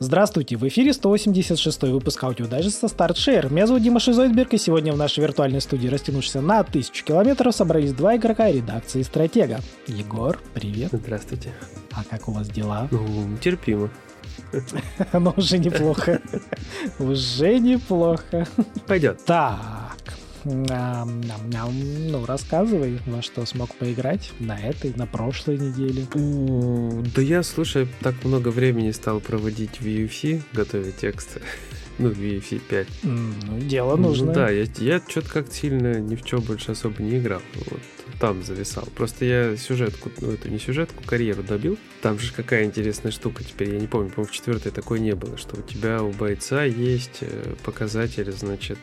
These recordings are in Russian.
Здравствуйте, в эфире 186-й выпуск аудиодайджеста Start Share. Меня зовут Дима Шизоидберг, и сегодня в нашей виртуальной студии, растянувшейся на 1000 километров, собрались два игрока редакции Стратега. Егор, привет. Здравствуйте. А как у вас дела? Терпимо. Но уже неплохо. Уже неплохо. Пойдет. Так. Ну, рассказывай, во что смог поиграть на этой, на прошлой неделе. Да я, слушай, так много времени стал проводить в UFC, готовя тексты. Ну, в UFC 5. Ну, дело нужно. Ну, да, я что-то как-то сильно ни в чем больше особо не играл. Вот, там зависал. Просто я сюжетку, ну, это не сюжетку, карьеру добил. Там же какая интересная штука теперь, я не помню, по-моему, в 4-й такой не было, что у тебя у бойца есть показатель, значит,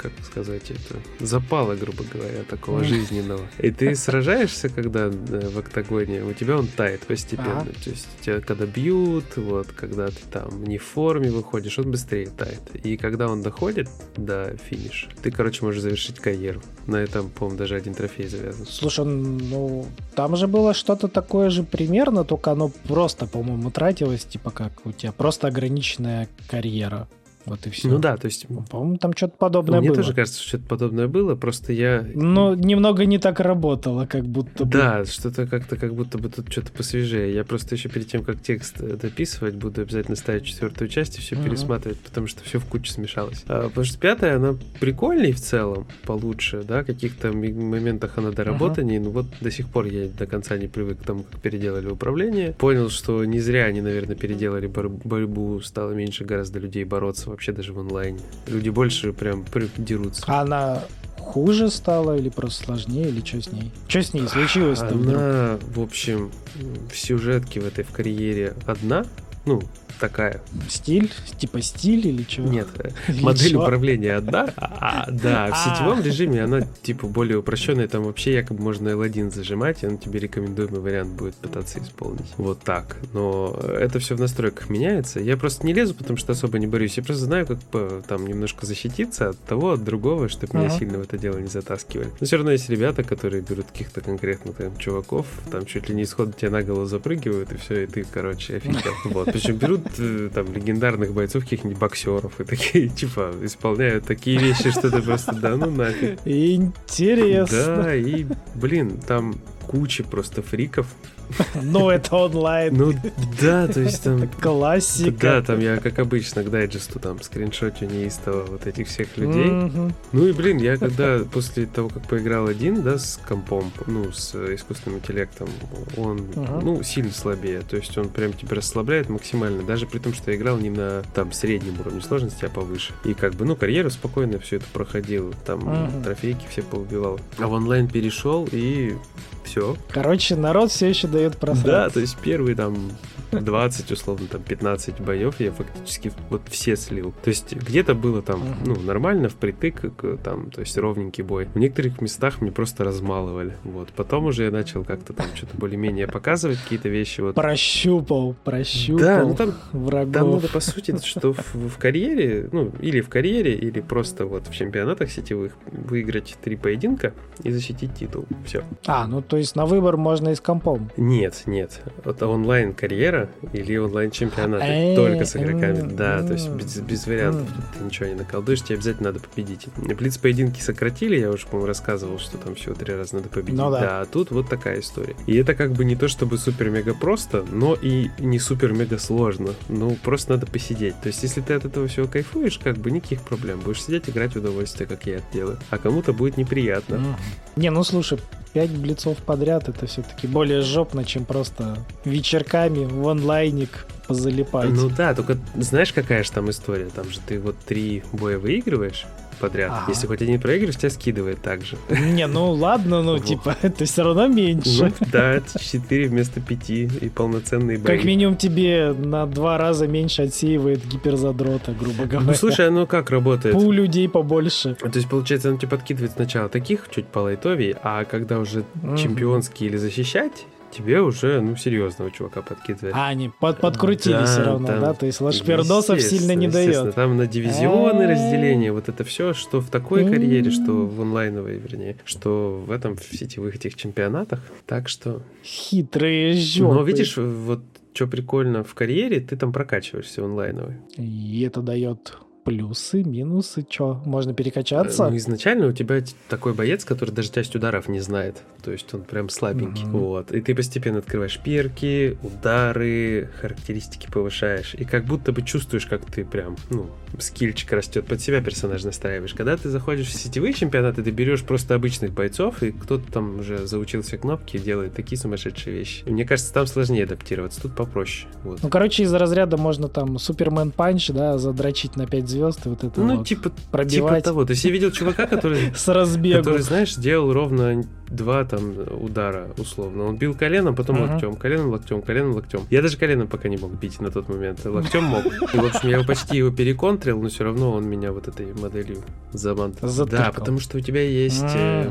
как сказать, это запала, грубо говоря, такого жизненного. И ты сражаешься, когда в октагоне, у тебя он тает постепенно. Ага. То есть тебя когда бьют, вот, когда ты там не в форме выходишь, он быстрее тает. И когда он доходит до финиша, ты, короче, можешь завершить карьеру. На этом, по-моему, даже один трофей завязан. Слушай, ну, там же было что-то такое же примерно, только оно просто, по-моему, тратилось, типа как у тебя просто ограниченная карьера. Вот и все. Ну да, то есть... По-моему, там что-то подобное было. Мне тоже кажется, что что-то подобное было, просто я... Ну, немного не так работало, как будто бы. Да, что-то как-то, как будто бы тут что-то посвежее. Я просто еще перед тем, как текст дописывать, буду обязательно ставить 4-ю часть и все пересматривать, потому что все в кучу смешалось. Потому что 5-я, она прикольней в целом, получше, да, в каких-то моментах она доработанней, но вот до сих пор я до конца не привык к тому, как переделали управление. Понял, что не зря они, наверное, переделали борьбу, стало меньше гораздо людей бороться, вообще даже в онлайне. Люди больше прям дерутся. Она хуже стала или просто сложнее, или что с ней? Что с ней случилось-то вдруг? Она, в общем, в сюжетке в этой, в карьере одна, ну, такая. Стиль? Типа стиль или что? Нет, или модель чё? Управления одна. Да, в сетевом режиме она типа более упрощенная, там вообще якобы можно L1 зажимать, и он тебе рекомендуемый вариант будет пытаться исполнить. Вот так. Но это все в настройках меняется. Я просто не лезу, потому что особо не борюсь. Я просто знаю, как там немножко защититься от того, от другого, чтобы меня сильно в это дело не затаскивали. Но все равно есть ребята, которые берут каких-то конкретных там чуваков, там чуть ли не исходу тебя на голову запрыгивают, и все, и ты, короче, офигел. Вот. Причем берут там легендарных бойцов, каких-нибудь боксеров, и такие, типа, исполняют такие вещи, что ты просто, да ну нафиг. Интересно. Да, и, блин, там куча просто фриков. Ну, это онлайн. Ну, да, то есть там... Классика. Да, там я, как обычно, к дайджесту там скриншотю неистово вот этих всех людей. Ну и, блин, я когда после того, как поиграл один, да, с компом, ну, с искусственным интеллектом, он, ну, сильно слабее. То есть он прям тебя расслабляет максимально, даже при том, что я играл не на, там, среднем уровне сложности, а повыше. И как бы, ну, карьеру спокойно все это проходил, там, трофейки все поубивал. А в онлайн перешел и... Все. Короче, народ все еще дает просрать. Да, то есть первые там 20, условно, там 15 боев я фактически вот все слил. То есть где-то было там, ну, нормально, впритык, там, то есть ровненький бой. В некоторых местах мне просто размалывали. Вот. Потом уже я начал как-то там что-то более-менее показывать, какие-то вещи. Вот. Прощупал да, ну, там, врагов. Там надо, по сути, что в карьере, ну, или в карьере, или просто вот в чемпионатах сетевых выиграть 3 поединка и защитить титул. Все. А, ну, то есть на выбор можно и с компом? Нет. Вот онлайн-карьера или онлайн-чемпионаты. Только с игроками. Да, то есть без вариантов. Ты ничего не наколдуешь, тебе обязательно надо победить. Блиц-поединки сократили, я уже, по-моему, рассказывал, что там всего 3 раза надо победить. Ну, да, а тут вот такая история. И это как бы не то, чтобы супер-мега просто, но и не супер-мега сложно. Ну, просто надо посидеть. То есть если ты от этого всего кайфуешь, как бы никаких проблем. Будешь сидеть, играть в удовольствие, как я это делаю. А кому-то будет неприятно. Не, ну слушай, 5 блицов подряд, это все-таки более жопно, чем просто вечерками в онлайник позалипать. Ну да, только знаешь, какая же там история? Там же ты вот 3 боя выигрываешь подряд. Если хоть один проигрываешь, тебя скидывает также. Не, ну ладно, ну типа, это все равно меньше. Ну, да, это 4 вместо 5 и полноценные бои. Как минимум тебе на 2 раза меньше отсеивает гиперзадрота, грубо говоря. Ну слушай, оно как работает? Пул людей побольше. То есть получается, оно тебе подкидывает сначала таких, чуть полайтовей, а когда уже чемпионские или защищать, тебе уже, ну, серьезного чувака подкидывает. А, они подкрутили, да, все равно, там, да? То есть лошпердосов сильно не дает. Там на дивизионы разделение, вот это все, что в такой карьере, что в онлайновой, вернее, что в этом, в сетевых этих чемпионатах. Так что... Хитрые жопы. Но видишь, вот что прикольно в карьере, ты там прокачиваешься онлайновый. И это дает плюсы, минусы, что? Можно перекачаться? Ну, изначально у тебя такой боец, который даже часть ударов не знает. То есть он прям слабенький. Mm-hmm. Вот. И ты постепенно открываешь перки, удары, характеристики повышаешь. И как будто бы чувствуешь, как ты прям, ну, скильчик растет. Под себя персонаж настраиваешь. Когда ты заходишь в сетевые чемпионаты, ты берешь просто обычных бойцов, и кто-то там уже заучился кнопки и делает такие сумасшедшие вещи. Мне кажется, там сложнее адаптироваться, тут попроще. Вот. Ну, короче, из-за разряда можно там Superman Punch, да, задрочить на 5 звезд. Вот это ну, вот, типа, пробивать. Типа того. То есть я видел чувака, который с разбегу, который, знаешь, делал ровно 2 там удара, условно. Он бил коленом, потом локтем, коленом, локтем, коленом, локтем. Я даже коленом пока не мог бить на тот момент. Локтем мог. И, в общем, я его почти его переконтрил, но все равно он меня вот этой моделью замантал. Да, потому что у тебя есть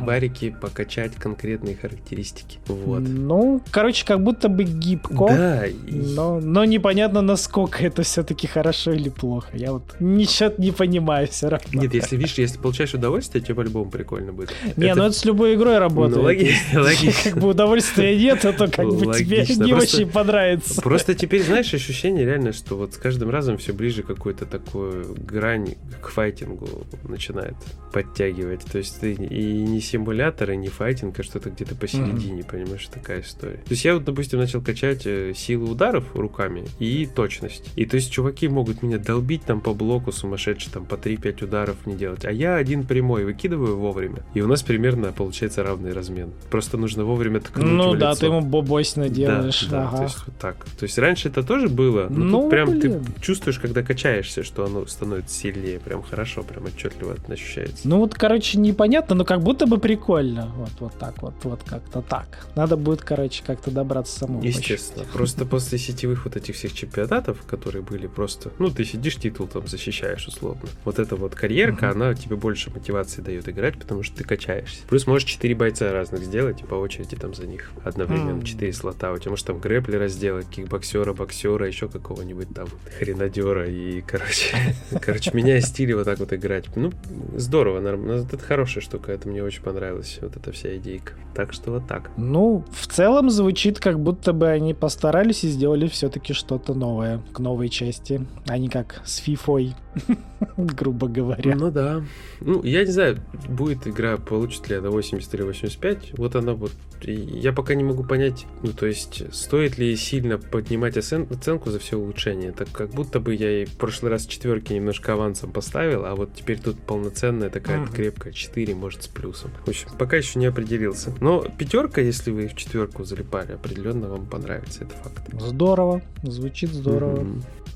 барики покачать конкретные характеристики. Вот. Ну, короче, как будто бы гибко. Да. Но непонятно, насколько это все-таки хорошо или плохо. Я вот ничего не понимаю все равно. Нет, если видишь, если получаешь удовольствие, тебе по-любому прикольно будет. Не, это... ну это с любой игрой работает. Ну, логично. Как бы удовольствия нет, а то как бы тебе не очень понравится. Просто теперь, знаешь, ощущение реально, что вот с каждым разом все ближе какую-то такую грань к файтингу начинает подтягивать. То есть ты и не симулятор, и не файтинг, а что-то где-то посередине, понимаешь, такая история. То есть я вот, допустим, начал качать силу ударов руками и точность. И то есть чуваки могут меня долбить там по блоку сумасшедшие, там по 3-5 ударов не делать. А я один прямой выкидываю вовремя. И у нас примерно получается равный размен. Просто нужно вовремя ткнуть. Ну да, лицо. Ты ему бобосина делаешь. Да, ага. То есть вот так. То есть раньше это тоже было, но ну, тут прям блин. Ты чувствуешь, когда качаешься, что оно становится сильнее. Прям хорошо, прям отчетливо ощущается. Ну вот, короче, непонятно, но как будто бы прикольно. Вот так вот, как-то так. Надо будет, короче, как-то добраться самому. Естественно. Почти. Просто после сетевых вот этих всех чемпионатов, которые были просто... Ну, ты сидишь, титул там защищаешь, условно. Вот эта вот карьерка, она тебе больше мотивации дает играть, потому что ты качаешься. Плюс можешь 4 бойца разных сделать и по очереди там за них одновременно 4 слота. У тебя можешь там грэплера сделать, кикбоксера, боксера, еще какого-нибудь там хренадера и, короче, меняя стили вот так вот играть. Ну, здорово, нормально. Это хорошая штука, это мне очень понравилось. Вот эта вся идейка. Так что вот так. Ну, в целом звучит, как будто бы они постарались и сделали все-таки что-то новое к новой части, а не как с фифой. Грубо говоря. Ну да. Ну, я не знаю, будет игра, получит ли она 80 или 85. Вот она вот. Я пока не могу понять, ну, то есть, стоит ли сильно поднимать оценку за все улучшение. Так как будто бы я ей в прошлый раз 4 немножко авансом поставил, а вот теперь тут полноценная такая крепкая 4, может, с плюсом. В общем, пока еще не определился. Но 5, если вы в 4 залипали, определенно вам понравится, это факт. Здорово. Звучит здорово.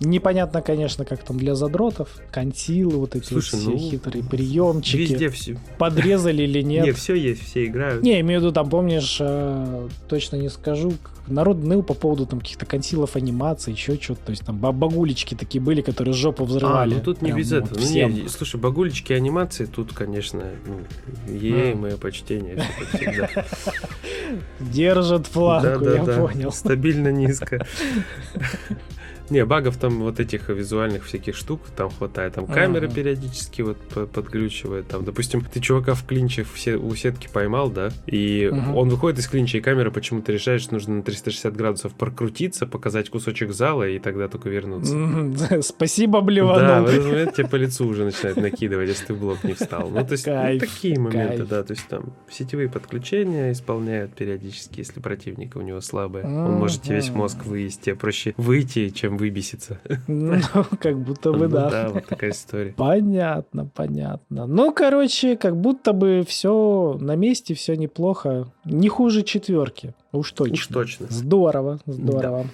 Непонятно, конечно, как там для задротов. Консилы, вот эти слушай, все ну, хитрые приемчики. Везде все. Подрезали или нет? Нет, все есть, все играют. Не, имею в виду, там, помнишь, точно не скажу, народ ныл по поводу там каких-то консилов анимаций, еще что-то. То есть там багулечки такие были, которые жопу взрывали. А, ну тут не без этого. Вот, ну, не, слушай, багулечки анимации тут, конечно, ну, ей мое почтение. Держат планку, я понял. Стабильно низко. Не, багов там вот этих визуальных всяких штук там хватает. Там камера периодически вот подглючивает. Там, допустим, ты чувака в клинче у сетки поймал, да, и он выходит из клинча, и камера почему-то решает, что нужно на 360 градусов прокрутиться, показать кусочек зала, и тогда только вернуться. Спасибо, блеванул. Да, в этот момент тебе по лицу уже начинает накидывать, если ты в блок не встал. Ну, то есть такие моменты, да. То есть там сетевые подключения исполняют периодически, если противник у него слабый. Он может тебе весь мозг выесть, тебе проще выйти, чем выбеситься. Ну, как будто бы, да. Да, вот такая история. Понятно. Ну, короче, как будто бы все на месте, все неплохо. Не хуже 4. Уж точно. Здорово. Да.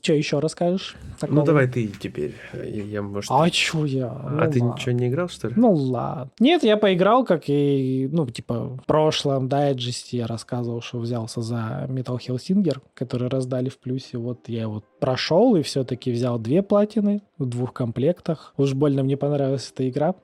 Че еще расскажешь? Такого? Ну, давай ты теперь. Я, может... А че я? А ты ничего не играл, что ли? Ну, ладно. Нет, я поиграл, как и, ну, типа, в прошлом дайджесте я рассказывал, что взялся за Metal Hellsinger, который раздали в плюсе. Вот я его прошел и все-таки взял 2 платины в 2 комплектах. Уж больно мне понравилась эта игра.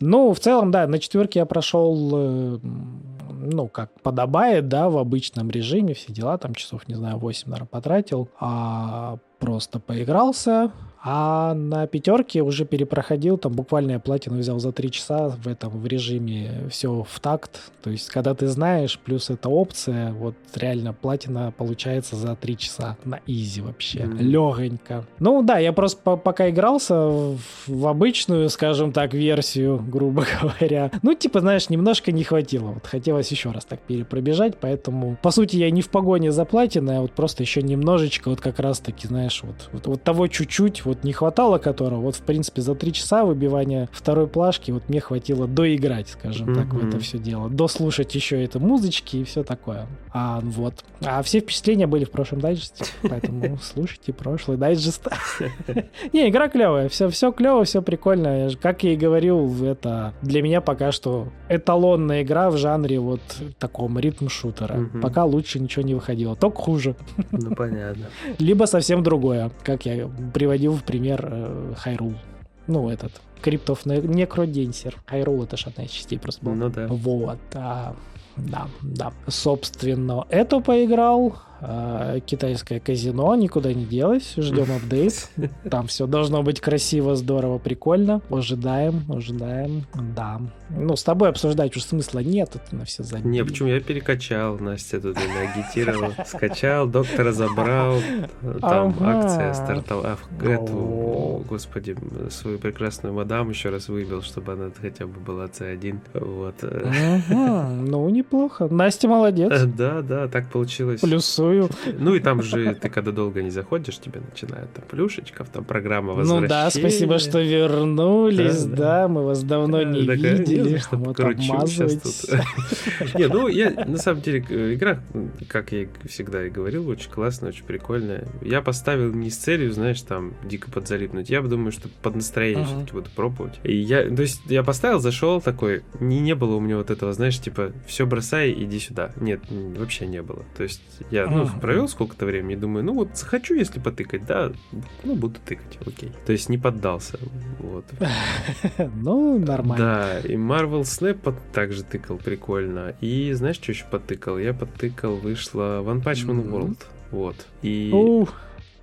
Ну, в целом, да, на 4 я прошел... ну, как подобает, да, в обычном режиме, все дела, там часов, не знаю, 8, наверное, потратил, а просто поигрался, А на пятерке уже перепроходил, там буквально я платину взял за 3 часа в режиме все в такт. То есть, когда ты знаешь, плюс это опция, вот реально платина получается за 3 часа на изи вообще. Mm-hmm. Легонько. Ну да, я просто пока игрался в обычную, скажем так, версию, грубо говоря. Ну типа, знаешь, немножко не хватило. Вот хотелось еще раз так перепробежать, поэтому, по сути, я не в погоне за платиной, а вот просто еще немножечко, вот как раз таки, знаешь, вот того чуть-чуть, вот не хватало которого, вот в принципе за 3 часа выбивания второй плашки вот мне хватило доиграть, скажем так, в это все дело, дослушать еще это музычки и все такое. А вот. А все впечатления были в прошлом дайджесте, поэтому слушайте прошлый дайджест. Не, игра клевая, все клево, все прикольно. Как я и говорил, это для меня пока что эталонная игра в жанре вот таком ритм-шутера. Пока лучше ничего не выходило, только хуже. Ну, понятно. Либо совсем другое, как я приводил в пример Хайрул. Ну, этот, Криптов Некроденсер. Хайрул — это же одна из частей просто была. Ну да. Вот. Да. Собственно, это поиграл. Китайское казино, никуда не делось. Ждем апдейт. Там все должно быть красиво, здорово, прикольно. Ожидаем. Да. Ну, с тобой обсуждать уж смысла нет. Это на все забили. Не, почему? Я перекачал, Настя тут агитировал. Скачал, доктора забрал. Там акция стартовала. Господи, свою прекрасную мадам еще раз выбил, чтобы она хотя бы была C1. Вот. Ну, неплохо. Настя молодец. Да, так получилось. Плюсует. Ну и там же ты когда долго не заходишь, тебе начинают там плюшечков, там программа возвращения. Ну да, спасибо, что вернулись, да. Мы вас давно не видели, вот обмазывайтесь. Не, ну я на самом деле игра, как я всегда и говорил, очень классная, очень прикольная. Я поставил не с целью, знаешь, там дико подзалипнуть. Я думаю, что под настроение все-таки буду пробовать. И то есть я поставил, зашел такой, не было у меня вот этого, знаешь, типа все бросай, иди сюда. Нет, вообще не было. То есть я провел сколько-то времени, думаю, ну вот захочу, если потыкать, да, ну буду тыкать, окей. То есть не поддался. Вот. Ну, нормально. Да, и Marvel Snap также тыкал прикольно. И знаешь, что еще потыкал? Я потыкал, вышла One Punch Man World. Вот. И...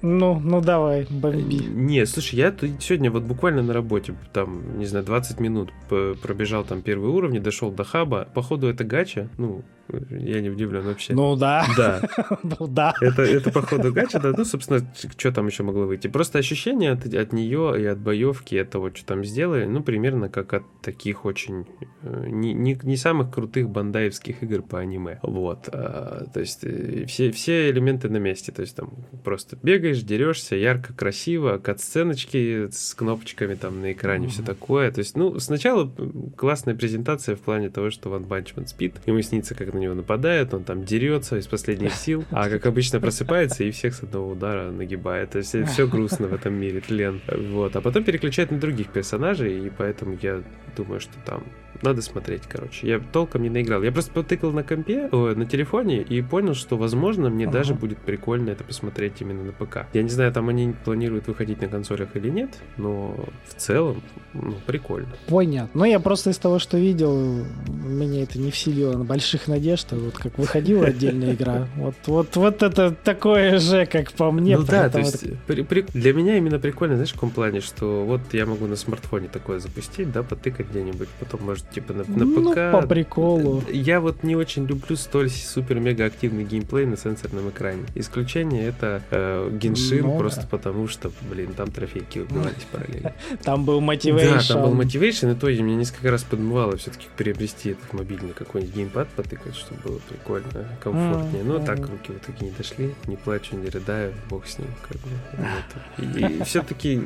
Ну давай, бомби. Не, слушай, я сегодня вот буквально на работе, там, не знаю, 20 минут пробежал там первые уровни, дошел до хаба. Походу, это гача, ну, я не удивлен вообще. Ну да. Да. Ну да. Это походу гача, да, ну, собственно, что там еще могло выйти? Просто ощущение от нее и от боевки, от того, что там сделали, ну, примерно как от таких очень не самых крутых бандаевских игр по аниме. Вот. То есть все элементы на месте, то есть там просто бегаешь, дерешься, ярко, красиво, кат-сценочки с кнопочками там на экране, все такое. То есть, ну, сначала классная презентация в плане того, что One Punch Man спит, ему снится, как на него нападают, он там дерется из последних сил, а как обычно просыпается и всех с одного удара нагибает. То есть, все грустно в этом мире, тлен. Вот. А потом переключает на других персонажей, и поэтому я думаю, что там надо смотреть, короче. Я толком не наиграл. Я просто потыкал на компе, на телефоне и понял, что, возможно, мне даже будет прикольно это посмотреть именно на ПК. Я не знаю, там они планируют выходить на консолях или нет, но в целом, ну, прикольно. Понятно. Но я просто из того, что видел, меня это не вселило на больших надежд. Вот как выходила отдельная игра. Вот это такое же, как по мне. Ну да, то есть для меня именно прикольно, знаешь, в каком плане, что вот я могу на смартфоне такое запустить, да, потыкать где-нибудь, потом, может, типа на ПК. Ну, по приколу. Я вот не очень люблю столь супер-мега-активный геймплей на сенсорном экране. Исключение это Геншин, просто потому что, блин, там трофейки убивались параллельно. Там был мотивейшн. Да, там был мотивейшн, и то я меня несколько раз подмывало все-таки приобрести этот мобильный какой-нибудь геймпад, потыкать, чтобы было прикольно, комфортнее. Но так руки вот такие не дошли, не плачу, не рыдаю, бог с ним. Как бы, вот. И все-таки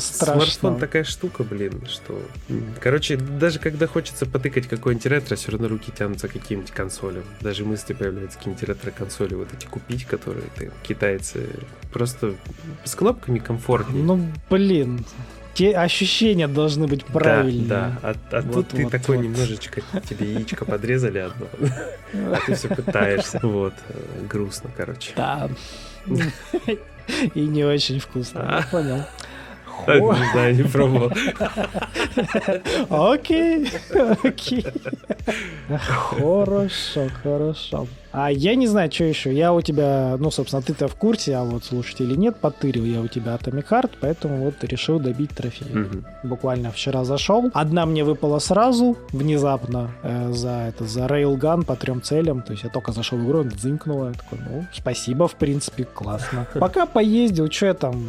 смартфон такая штука, блин, что... Короче, даже когда хочется потыкать какой-нибудь ретро, все равно руки тянутся к каким-нибудь консолям. Даже мысли появляются, какие-нибудь ретро-консоли вот эти купить, которые ты, китайцы... Просто с кнопками комфортнее. Ну, блин, те ощущения должны быть правильные. Да, да. А вот, тут ты вот, такой вот. Немножечко, тебе яичко подрезали одно, а ты все пытаешься. Вот, грустно, короче. Да, и не очень вкусно, понял. Не знаю, не пробовал. Окей. Хорошо. А я не знаю, что еще. Я у тебя, ну, собственно, ты-то в курсе, а вот слушать или нет, потырил я у тебя Atomic Heart, поэтому вот решил добить трофей. Mm-hmm. Буквально вчера зашел. Одна мне выпала сразу, внезапно, за Railgun по 3 целям. То есть я только зашел в игру, она дзинкнула. Я такой, ну, спасибо, в принципе, классно. Пока поездил, что я там,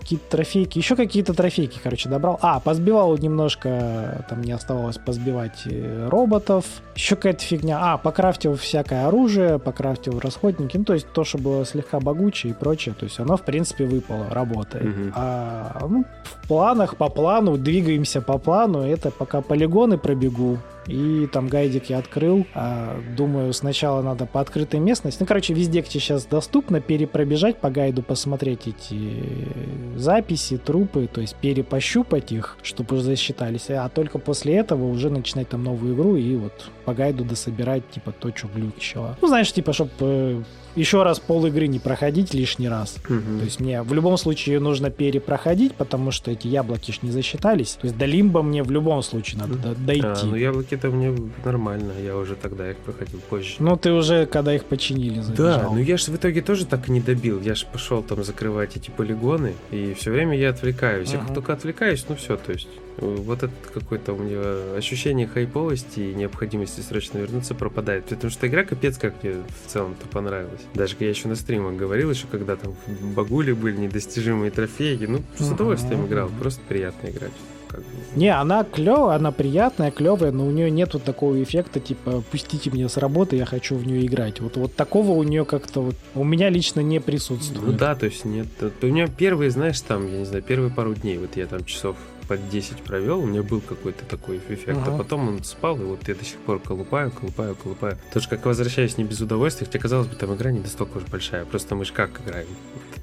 какие-то трофейки, еще какие-то трофейки, короче, добрал. Позбивал немножко, там не оставалось позбивать роботов. Еще какая-то фигня. Покрафтил вся оружие, покрафтил расходники, ну, то есть то, что было слегка багуче и прочее, то есть оно, в принципе, выпало, работает. Mm-hmm. В планах, по плану, двигаемся по плану, это пока полигоны пробегу, и там гайдик я открыл, думаю, сначала надо по открытой местности, ну, короче, везде, где сейчас доступно, перепробежать по гайду, посмотреть эти записи, трупы, то есть перепощупать их, чтобы уже засчитались, а только после этого уже начинать там новую игру и вот по гайду дособирать, типа, то, что глючило. Ну, знаешь, типа, чтобы еще раз пол игры не проходить лишний раз. Угу. То есть мне в любом случае нужно перепроходить, потому что эти яблоки ж не засчитались. То есть до лимба мне в любом случае надо дойти. Ну яблоки-то мне нормально, я уже тогда их проходил позже. Ну ты уже, когда их починили, забежал. Да, ну я же в итоге тоже так и не добил. Я же пошел там закрывать эти полигоны, и все время я отвлекаюсь. Я как только отвлекаюсь, ну все, то есть вот это какое-то у меня ощущение хайповости и необходимости срочно вернуться пропадает. Потому что игра капец как мне в целом-то понравилась. Даже я еще на стримах говорил, еще когда там в багуле были недостижимые трофеи. Ну, с удовольствием играл, просто приятно играть. Как бы. Не, она клевая, она приятная, клевая, но у нее нет вот такого эффекта, типа, пустите меня с работы, я хочу в нее играть. Вот такого у нее как-то вот у меня лично не присутствует. Ну да, то есть нет. У меня первые, знаешь, там, я не знаю, первые пару дней, вот я там часов под 10 провел, у меня был какой-то такой эффект, а потом он спал, и вот я до сих пор колупаю. Тоже как возвращаюсь не без удовольствия, хотя, казалось бы, там игра не настолько уж большая, просто мы же как играем,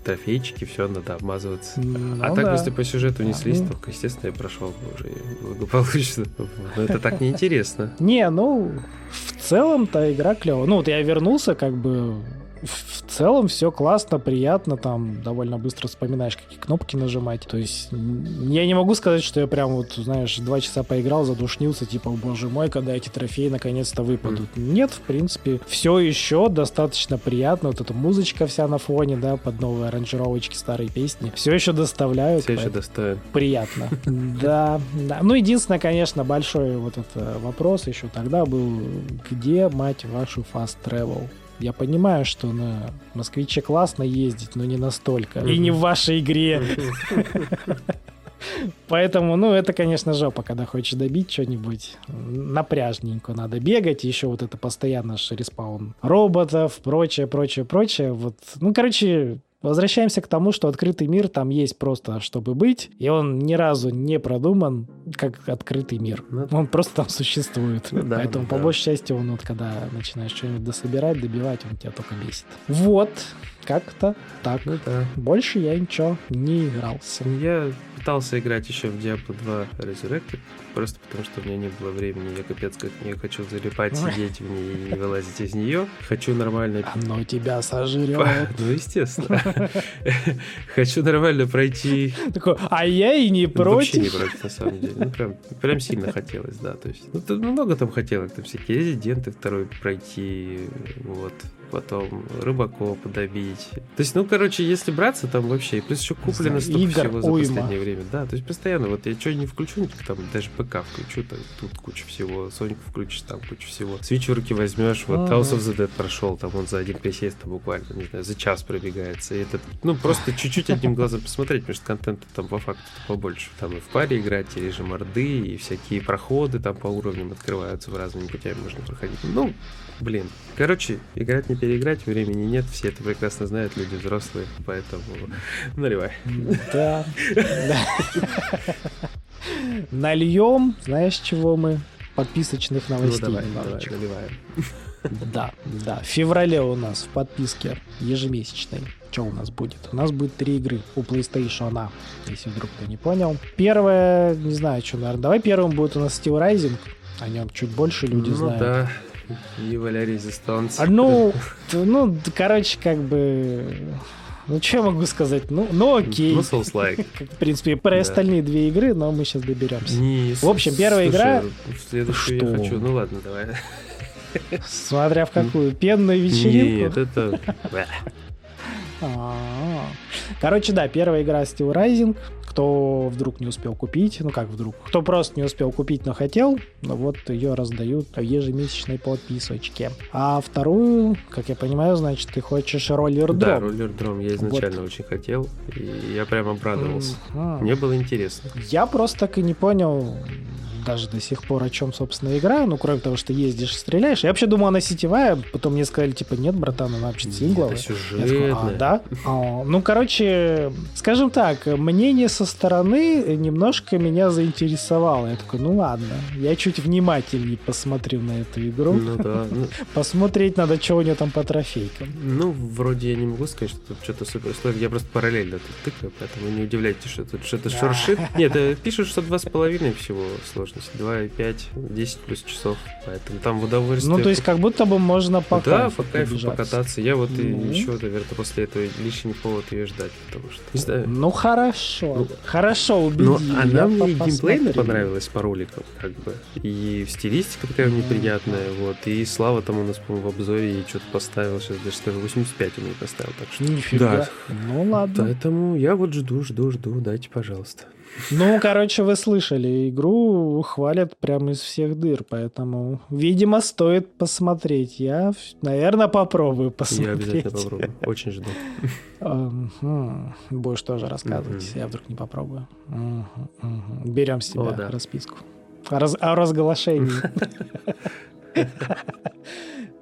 трофейчики, все, надо обмазываться. Ну, а так, да. Если по сюжету неслись, только, естественно, я прошел уже благополучно. Но это так неинтересно. Не, ну, в целом-то игра клевая. Ну, вот я вернулся, как бы... В целом все классно, приятно, там довольно быстро вспоминаешь, какие кнопки нажимать. То есть я не могу сказать, что я прям вот, знаешь, 2 часа поиграл, задушнился, типа, боже мой, когда эти трофеи наконец-то выпадут. Нет, в принципе, все еще достаточно приятно. Вот эта музычка вся на фоне, да, под новые аранжировочки, старые песни. Все еще доставляют. Все еще доставят. Приятно. Да. Ну, единственное, конечно, большой вот этот вопрос еще тогда был, где, мать вашу, Fast Travel? Я понимаю, что на москвиче классно ездить, но не настолько. И не в вашей игре. Поэтому, ну, это, конечно, жопа, когда хочешь добить что-нибудь. Напряжненько надо бегать. Еще вот это постоянно респаун роботов, прочее. Вот. Ну, короче... Возвращаемся к тому, что открытый мир там есть просто, чтобы быть, и он ни разу не продуман как открытый мир. Он просто там существует. Поэтому, по большей части, он вот когда начинаешь что-нибудь дособирать, добивать, он тебя только бесит. Вот, как-то так. Больше я ничего не игрался. Я пытался играть еще в Diablo 2 Resurrected, просто потому что у меня не было времени. Я капец как не хочу залипать, сидеть в ней и не вылазить из нее. Хочу нормально... Оно тебя сожрет. Ну, естественно. Хочу нормально пройти. Такой, а я и не против. Вообще не против, на самом деле. Ну, прям сильно хотелось, да. То есть, ну, много там хотелок, там всякие резиденты, 2 пройти, вот. Потом рыбакопа добить. То есть, ну, короче, если браться, там вообще... Плюс еще куплено столько всего за последнее время. Да, то есть, постоянно, вот я что не включу, там, даже ПК включу, там, тут куча всего, Соньку включишь, там, куча всего. Свитч в руки возьмешь, вот House of the Dead прошел, там, он за один присест, там, буквально, не знаю, за час пробегается, и это, ну, просто чуть-чуть одним глазом посмотреть, потому что контента там по факту побольше. Там и в паре играть, и режим орды, и всякие проходы там по уровням открываются, в разными путями можно проходить. Ну, блин, короче, играть не переиграть, времени нет, все это прекрасно знают, люди взрослые, поэтому наливай. Да. Нальем, знаешь, чего мы? Подписочных новостей. Ну, давай, наливаем. Да. В феврале у нас в подписке ежемесячной. Что у нас будет? У нас будет 3 игры у PlayStation, если вдруг ты не понял. Первое, не знаю, что, наверное. Давай первым будет у нас Steel Rising. О нем чуть больше люди знают. Да. И Валерий Зестанц. Ну, короче, как бы... Ну, что я могу сказать? Ну окей. Ну, Souls-like. В принципе, про остальные 2 игры, но мы сейчас доберемся. В общем, первая игра... Следующую я хочу. Ну, ладно, давай. Смотря в какую, пенную вечеринку? Нет, это... Короче, да, первая игра Steel Rising. Кто вдруг не успел купить, ну как вдруг, кто просто не успел купить, но хотел, вот ее раздают в ежемесячной подписочке. А вторую, как я понимаю, значит, ты хочешь Rollerdrome. Да, Rollerdrome я изначально вот очень хотел, и я прям обрадовался. Мне было интересно. Я просто так и не понял даже до сих пор, о чем, собственно, игра, ну, кроме того, что ездишь и стреляешь. Я вообще думал, она сетевая, потом мне сказали, типа, нет, братан, она вообще сингловая. Это сюжетная. Да? Ну, короче, скажем так, мнение со стороны немножко меня заинтересовало. Я такой, ну, ладно, я чуть внимательнее посмотрю на эту игру. Ну, да. Посмотреть надо, что у нее там по трофейкам. Ну, вроде я не могу сказать, что тут что-то супер сложное. Я просто параллельно тут тыкаю, поэтому не удивляйтесь, что тут что-то шуршит. Нет, пишут, что 2,5 всего сложно. 2,5, 10 плюс часов. Поэтому там в удовольствие. Ну, то есть, как будто бы можно по кайфу покататься. Я вот и еще, наверное, после этого лишний повод ее ждать, потому что, не знаю. Ну, хорошо. Хорошо, убедили. Ну, она мне геймплейно понравилась по роликам, как бы. И стилистика такая неприятная, вот. И Слава там у нас, по-моему, в обзоре что-то поставил. Сейчас даже скажу, 85 у меня поставил. Так что... Нифига. Да. Ну, ладно. Поэтому я вот жду. Дайте, пожалуйста. Ну, короче, вы слышали, игру хвалят прямо из всех дыр, поэтому, видимо, стоит посмотреть. Я, наверное, попробую посмотреть. Я обязательно попробую, очень жду. Будешь тоже рассказывать, если я вдруг не попробую. Берем с тебя расписку о разглашении.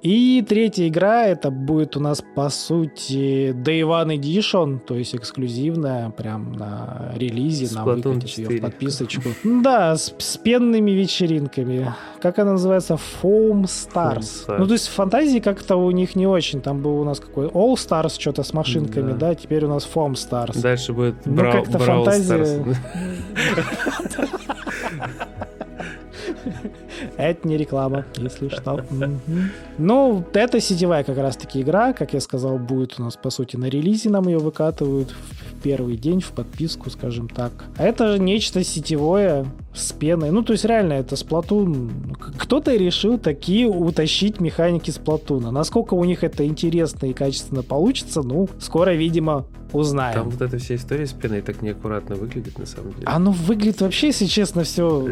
И третья игра, это будет у нас, по сути, Day One Edition, то есть эксклюзивная, прям на релизе, нам выкатить ее в подписочку. Да, с пенными вечеринками. Как она называется? Foamstars. Ну, то есть фантазии как-то у них не очень. Там был у нас какой All Stars, что-то с машинками, да, теперь у нас Foamstars. Дальше будет Brawl Stars. Это не реклама, если что. Ну, это сетевая как раз-таки игра, как я сказал, будет у нас, по сути, на релизе нам ее выкатывают в первый день, в подписку, скажем так. А это нечто сетевое с пеной. Ну, то есть, реально, это Splatoon. Кто-то решил такие утащить механики Splatoon. Насколько у них это интересно и качественно получится, ну, скоро, видимо, узнаем. Там вот эта вся история с пеной так неаккуратно выглядит, на самом деле. Оно выглядит вообще, если честно, все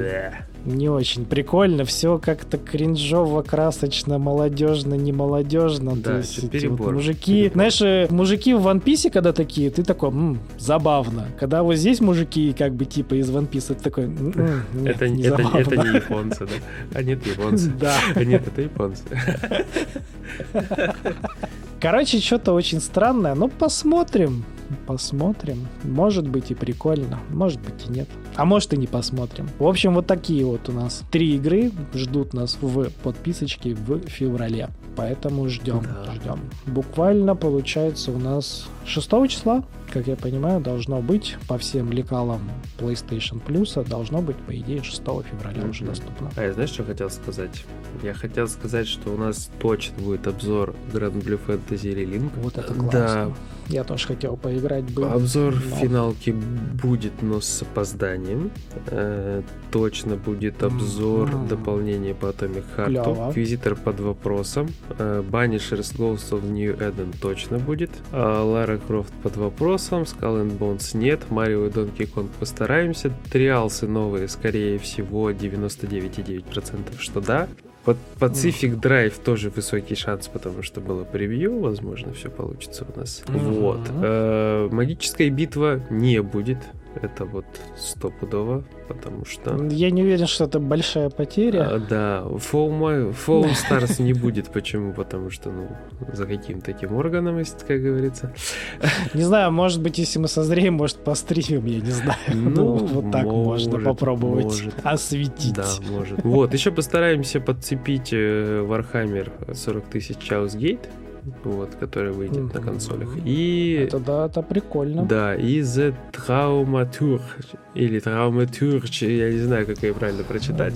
не очень прикольно. Все как-то кринжово, красочно, молодежно, немолодежно. Да, то есть, перебор. Вот мужики, знаешь, мужики в One Piece, когда такие, ты такой, забавно. Когда вот здесь мужики, как бы, типа, из One Piece, ты такой, нет, это не забавно. Это не японцы, да? А нет, японцы. Да. А нет, это японцы. Короче, что-то очень странное. Ну, посмотрим. Может быть и прикольно, может быть и нет. А может и не посмотрим. В общем, вот такие вот у нас три игры ждут нас в подписочке в феврале. Поэтому ждем. Буквально получается у нас 6 числа, как я понимаю, должно быть по всем лекалам PlayStation Plus, должно быть, по идее, 6 февраля уже доступно. А я, знаешь, что хотел сказать? Я хотел сказать, что у нас точно будет обзор Granblue Fantasy Relink. Вот это классно. Да. Я тоже хотел поиграть. Обзор финалки будет, но с опозданием. Точно будет обзор дополнения по Atomic Heart. Инквизитор под вопросом. Banishers Ghosts of New Eden точно будет. Лара Крофт под вопросом. Skull and Bones нет. Mario и Donkey Kong постараемся. Триалсы новые, скорее всего, 99,9%, что да. Pacific Drive тоже высокий шанс, потому что было превью, возможно, все получится у нас. Вот. Магическая битва не будет. Это вот стопудово, потому что... Я не уверен, что это большая потеря. Да, Foamstars не будет. Почему? Потому что, ну, за каким таким органом, если, как говорится. Не знаю, может быть, если мы созреем, может, постримим, я не знаю. Ну, вот так можно попробовать осветить. Да, может. Вот, еще постараемся подцепить Warhammer 40000 Chaos Gate. Вот, который выйдет на консолях. И... Это прикольно. Да, и The Траумотур или Траумотур, я не знаю, как ее правильно прочитать.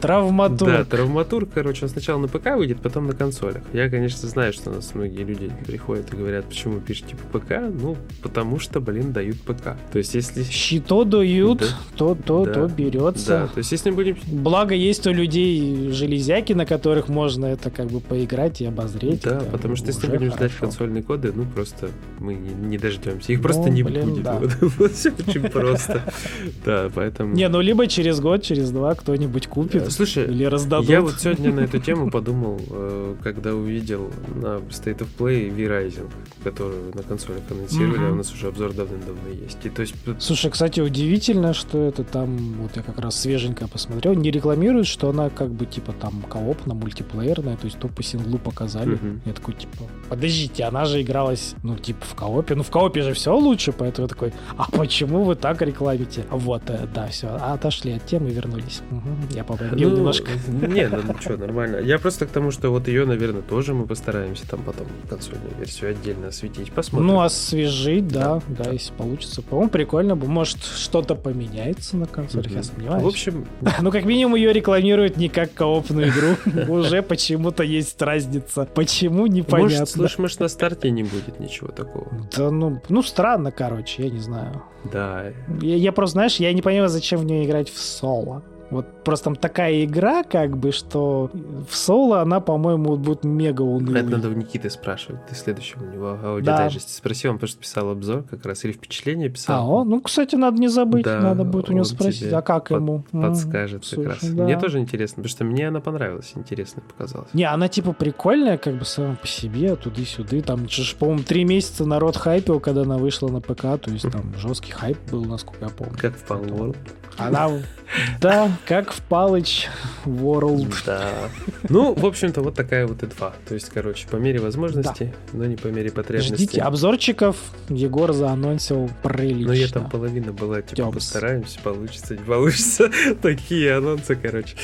Травматур. Да, Травматур, короче, он сначала на ПК выйдет, потом на консолях. Я, конечно, знаю, что у нас многие люди приходят и говорят, почему пишите по ПК? Ну, потому что, блин, дают ПК. То есть, если... Щито дают, да. то берется. Да, то есть, если будем... Благо, есть у людей железяки, на которых можно это как бы поиграть и обозреть. Да, потому что если будем ждать консольные коды, ну, просто мы не дождемся. Их просто не будет. Да. Вот, все очень просто. Да, поэтому... Не, ну либо через год, через два кто-нибудь купит. Слушай, или раздадут. Я вот сегодня на эту тему подумал, когда увидел на State of Play V-Rising, которую на консолях анонсировали, а у нас уже обзор давным-давно есть. И, то есть... Слушай, кстати, удивительно, что это там, вот я как раз свеженько посмотрел, не рекламируют, что она как бы типа там коопна, мультиплеерная, то есть то по синглу показали. Я такой, типа, подождите, она же игралась, ну, типа, в коопе. Ну, в коопе же все лучше, поэтому я такой, а почему вы так рекламите? Вот, да, все, отошли от темы, вернулись. Я побомбил немножко. Не, ну что, нормально. Я просто к тому, что вот ее, наверное, тоже мы постараемся там потом консольную версию отдельно осветить, посмотрим. Ну, освежить, да, если получится. По-моему, прикольно. Может, что-то поменяется на консолях, я сомневаюсь. В общем... Ну, как минимум, ее рекламируют не как коопную игру. Уже почему-то есть разница. Почему, непонятно. Может, слышь, на старте не будет ничего такого. Да, ну странно, короче, я не знаю. Да. Я просто, знаешь, я не понимаю, зачем в нее играть в соло. Вот просто там такая игра, как бы, что в соло она, по-моему, будет мега унылой. Это надо у Никиты спрашивать. Ты следующего у него аудиодайджест спросил, он просто писал обзор как раз, или впечатление писал. Ну, кстати, надо не забыть, да, надо будет у него спросить, а как ему. Подскажет как раз. Да. Мне тоже интересно, потому что мне она понравилась, интересно показалась. Не, она типа прикольная, как бы сама по себе, туды-сюды. Там, по-моему, 3 месяца народ хайпил, когда она вышла на ПК, то есть там жесткий хайп был, насколько я помню. Как в Palm World. Она, да, как в Палыч World. Да. Ну, в общем-то, вот такая вот инфа. То есть, короче, по мере возможности, да, но не по мере потребности. Ждите обзорчиков. Егор заанонсил прилично. Ну, я там половина была, типа, постараемся, получится, не получится. Такие анонсы, короче.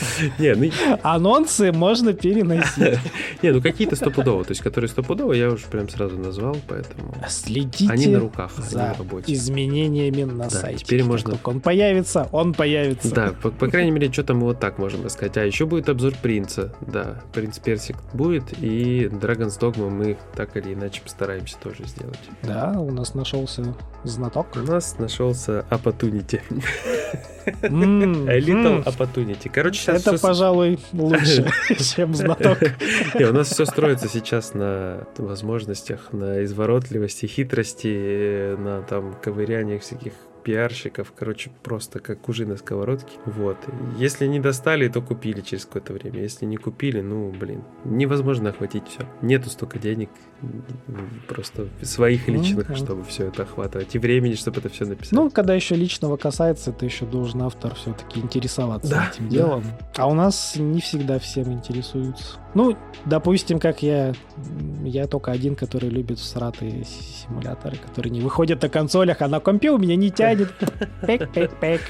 Анонсы можно переносить. Не, ну какие-то стопудово. То есть, которые стопудово я уже прям сразу назвал, поэтому... Следите. Они на руках, они на работе. Изменениями на сайте. Теперь можно... Только он появится. Да, по крайней мере, что-то мы вот так можем рассказать. А еще будет обзор Принца. Да, Принц Персик будет. И Dragon's Dogma мы так или иначе постараемся тоже сделать. Да, у нас нашелся знаток. У нас нашелся opportunity. Little opportunity. Короче, это, пожалуй, лучше, чем знаток. У нас все строится сейчас на возможностях, на изворотливости, хитрости, на там ковыряниях всяких пиарщиков, короче, просто как кужи на сковородке. Вот. Если не достали, то купили через какое-то время. Если не купили, ну, блин, невозможно охватить все. Нету столько денег просто своих личных, чтобы все это охватывать. И времени, чтобы это все написать. Ну, когда еще личного касается, ты еще должен, автор, все-таки интересоваться этим делом. А у нас не всегда всем интересуются. Ну, допустим, как я только один, который любит всратые симуляторы, которые не выходят на консолях, а на компе у меня не тянет. Пэк-пэк-пэк.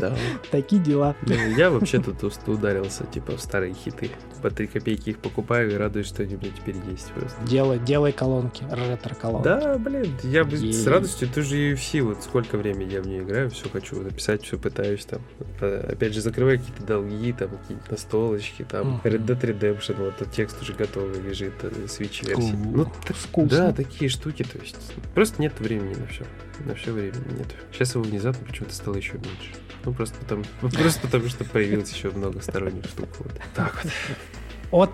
Да. Такие дела. Я вообще тут ударился, типа, в старые хиты. По 3 копейки их покупаю и радуюсь, что они, блядь, теперь есть просто. Делай колонки, ретро-колонки. Да, блин, я бы с радостью, ты же UFC, вот сколько времени я в нее играю, все хочу написать, все пытаюсь там. Опять же, закрываю какие-то долги, там, какие-то настолочки, там, Red Dead Redemption, вот этот текст уже готовый лежит, Switch версии. Ну, вкусно. Да, такие штуки, то есть, просто нет времени на все. На все время нет. Сейчас его внезапно почему-то стало еще меньше. Ну, просто потому, что появилось еще много сторонних штук. Вот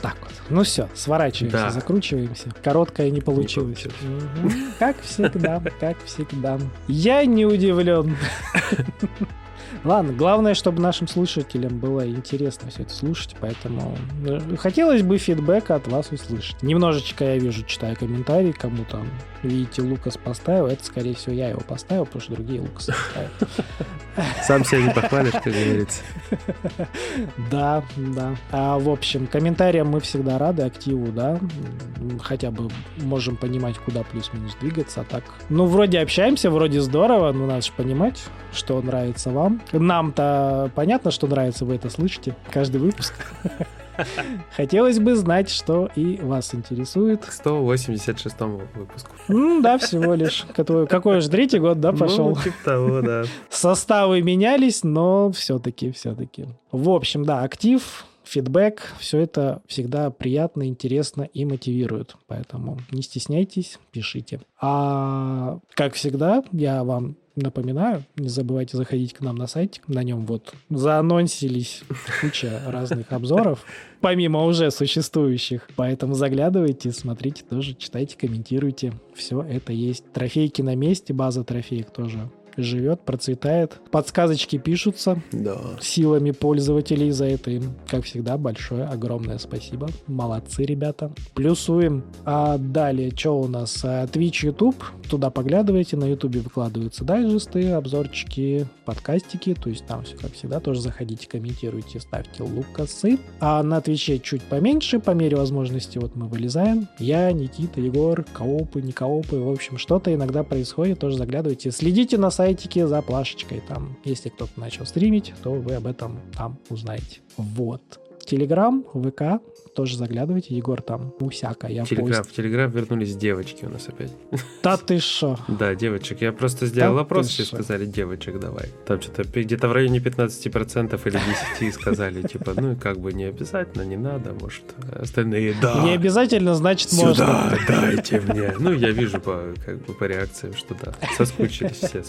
так вот. Ну все, сворачиваемся, закручиваемся. Короткое не получилось. Как всегда. Я не удивлен. Ладно, главное, чтобы нашим слушателям было интересно все это слушать, поэтому хотелось бы фидбэка от вас услышать. Немножечко я вижу, читаю комментарии, кому там, видите, Лукас поставил, это, скорее всего, я его поставил, потому что другие Лукасы ставят. Сам себя не похвалишь, как говорится. Да. В общем, комментариям мы всегда рады, активу, да, хотя бы можем понимать, куда плюс-минус двигаться, а так, ну, вроде общаемся, вроде здорово, но надо же понимать, что нравится вам. Нам-то понятно, что нравится, вы это слышите каждый выпуск. Хотелось бы знать, что и вас интересует. К 186-му выпуску. Да, всего лишь. Какой же 3-й год, да, пошел? Ну, типа того, да. Составы менялись, но все-таки. В общем, да, актив, фидбэк, все это всегда приятно, интересно и мотивирует. Поэтому не стесняйтесь, пишите. А как всегда, я вам напоминаю, не забывайте заходить к нам на сайтик. На нем вот заанонсились куча разных обзоров, помимо уже существующих. Поэтому заглядывайте, смотрите тоже, читайте, комментируйте. Все это есть. Трофейки на месте, база трофеек тоже живет, процветает. Подсказочки пишутся, да, силами пользователей. За это им, как всегда, большое, огромное спасибо. Молодцы, ребята. Плюсуем. А далее, что у нас? Twitch, YouTube. Туда поглядывайте. На YouTube выкладываются дайджесты, обзорчики, подкастики. То есть там все, как всегда, тоже заходите, комментируйте, ставьте лукасы. А на Twitch чуть поменьше. По мере возможности вот мы вылезаем. Я, Никита, Егор, коопы, не коопы. В общем, что-то иногда происходит. Тоже заглядывайте. Следите на сайтики за плашечкой, там, если кто-то начал стримить, то вы об этом там узнаете. Вот. Телеграм, ВК, тоже заглядывайте. Егор там усяка, я пост. В Телеграм вернулись девочки у нас опять. Да ты шо? Да, девочек. Я просто сделал опрос, все сказали, девочек давай. Там что-то где-то в районе 15% или 10% сказали, типа, ну как бы не обязательно, не надо, может. Остальные, да. Не обязательно, значит, можно. Сюда дайте мне. Ну, я вижу по реакциям, что да. Соскучились все.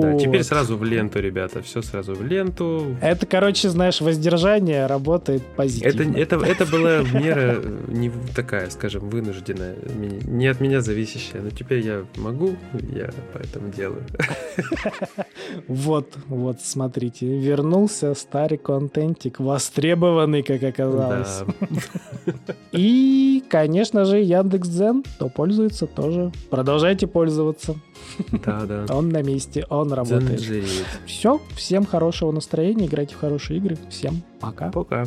Да, теперь сразу в ленту, ребята, все сразу в ленту. Это, короче, знаешь, воздержание работает позитивно. Это была мера не такая, скажем, вынужденная, не от меня зависящая, но теперь я могу, я поэтому делаю. Вот, смотрите, вернулся старый контентик, востребованный, как оказалось. Да. И, конечно же, Яндекс.Дзен, кто пользуется, тоже продолжайте пользоваться. Да. Он на месте, он работает. Дзен. Все, всем хорошего настроения, играйте в хорошие игры, всем пока. Пока.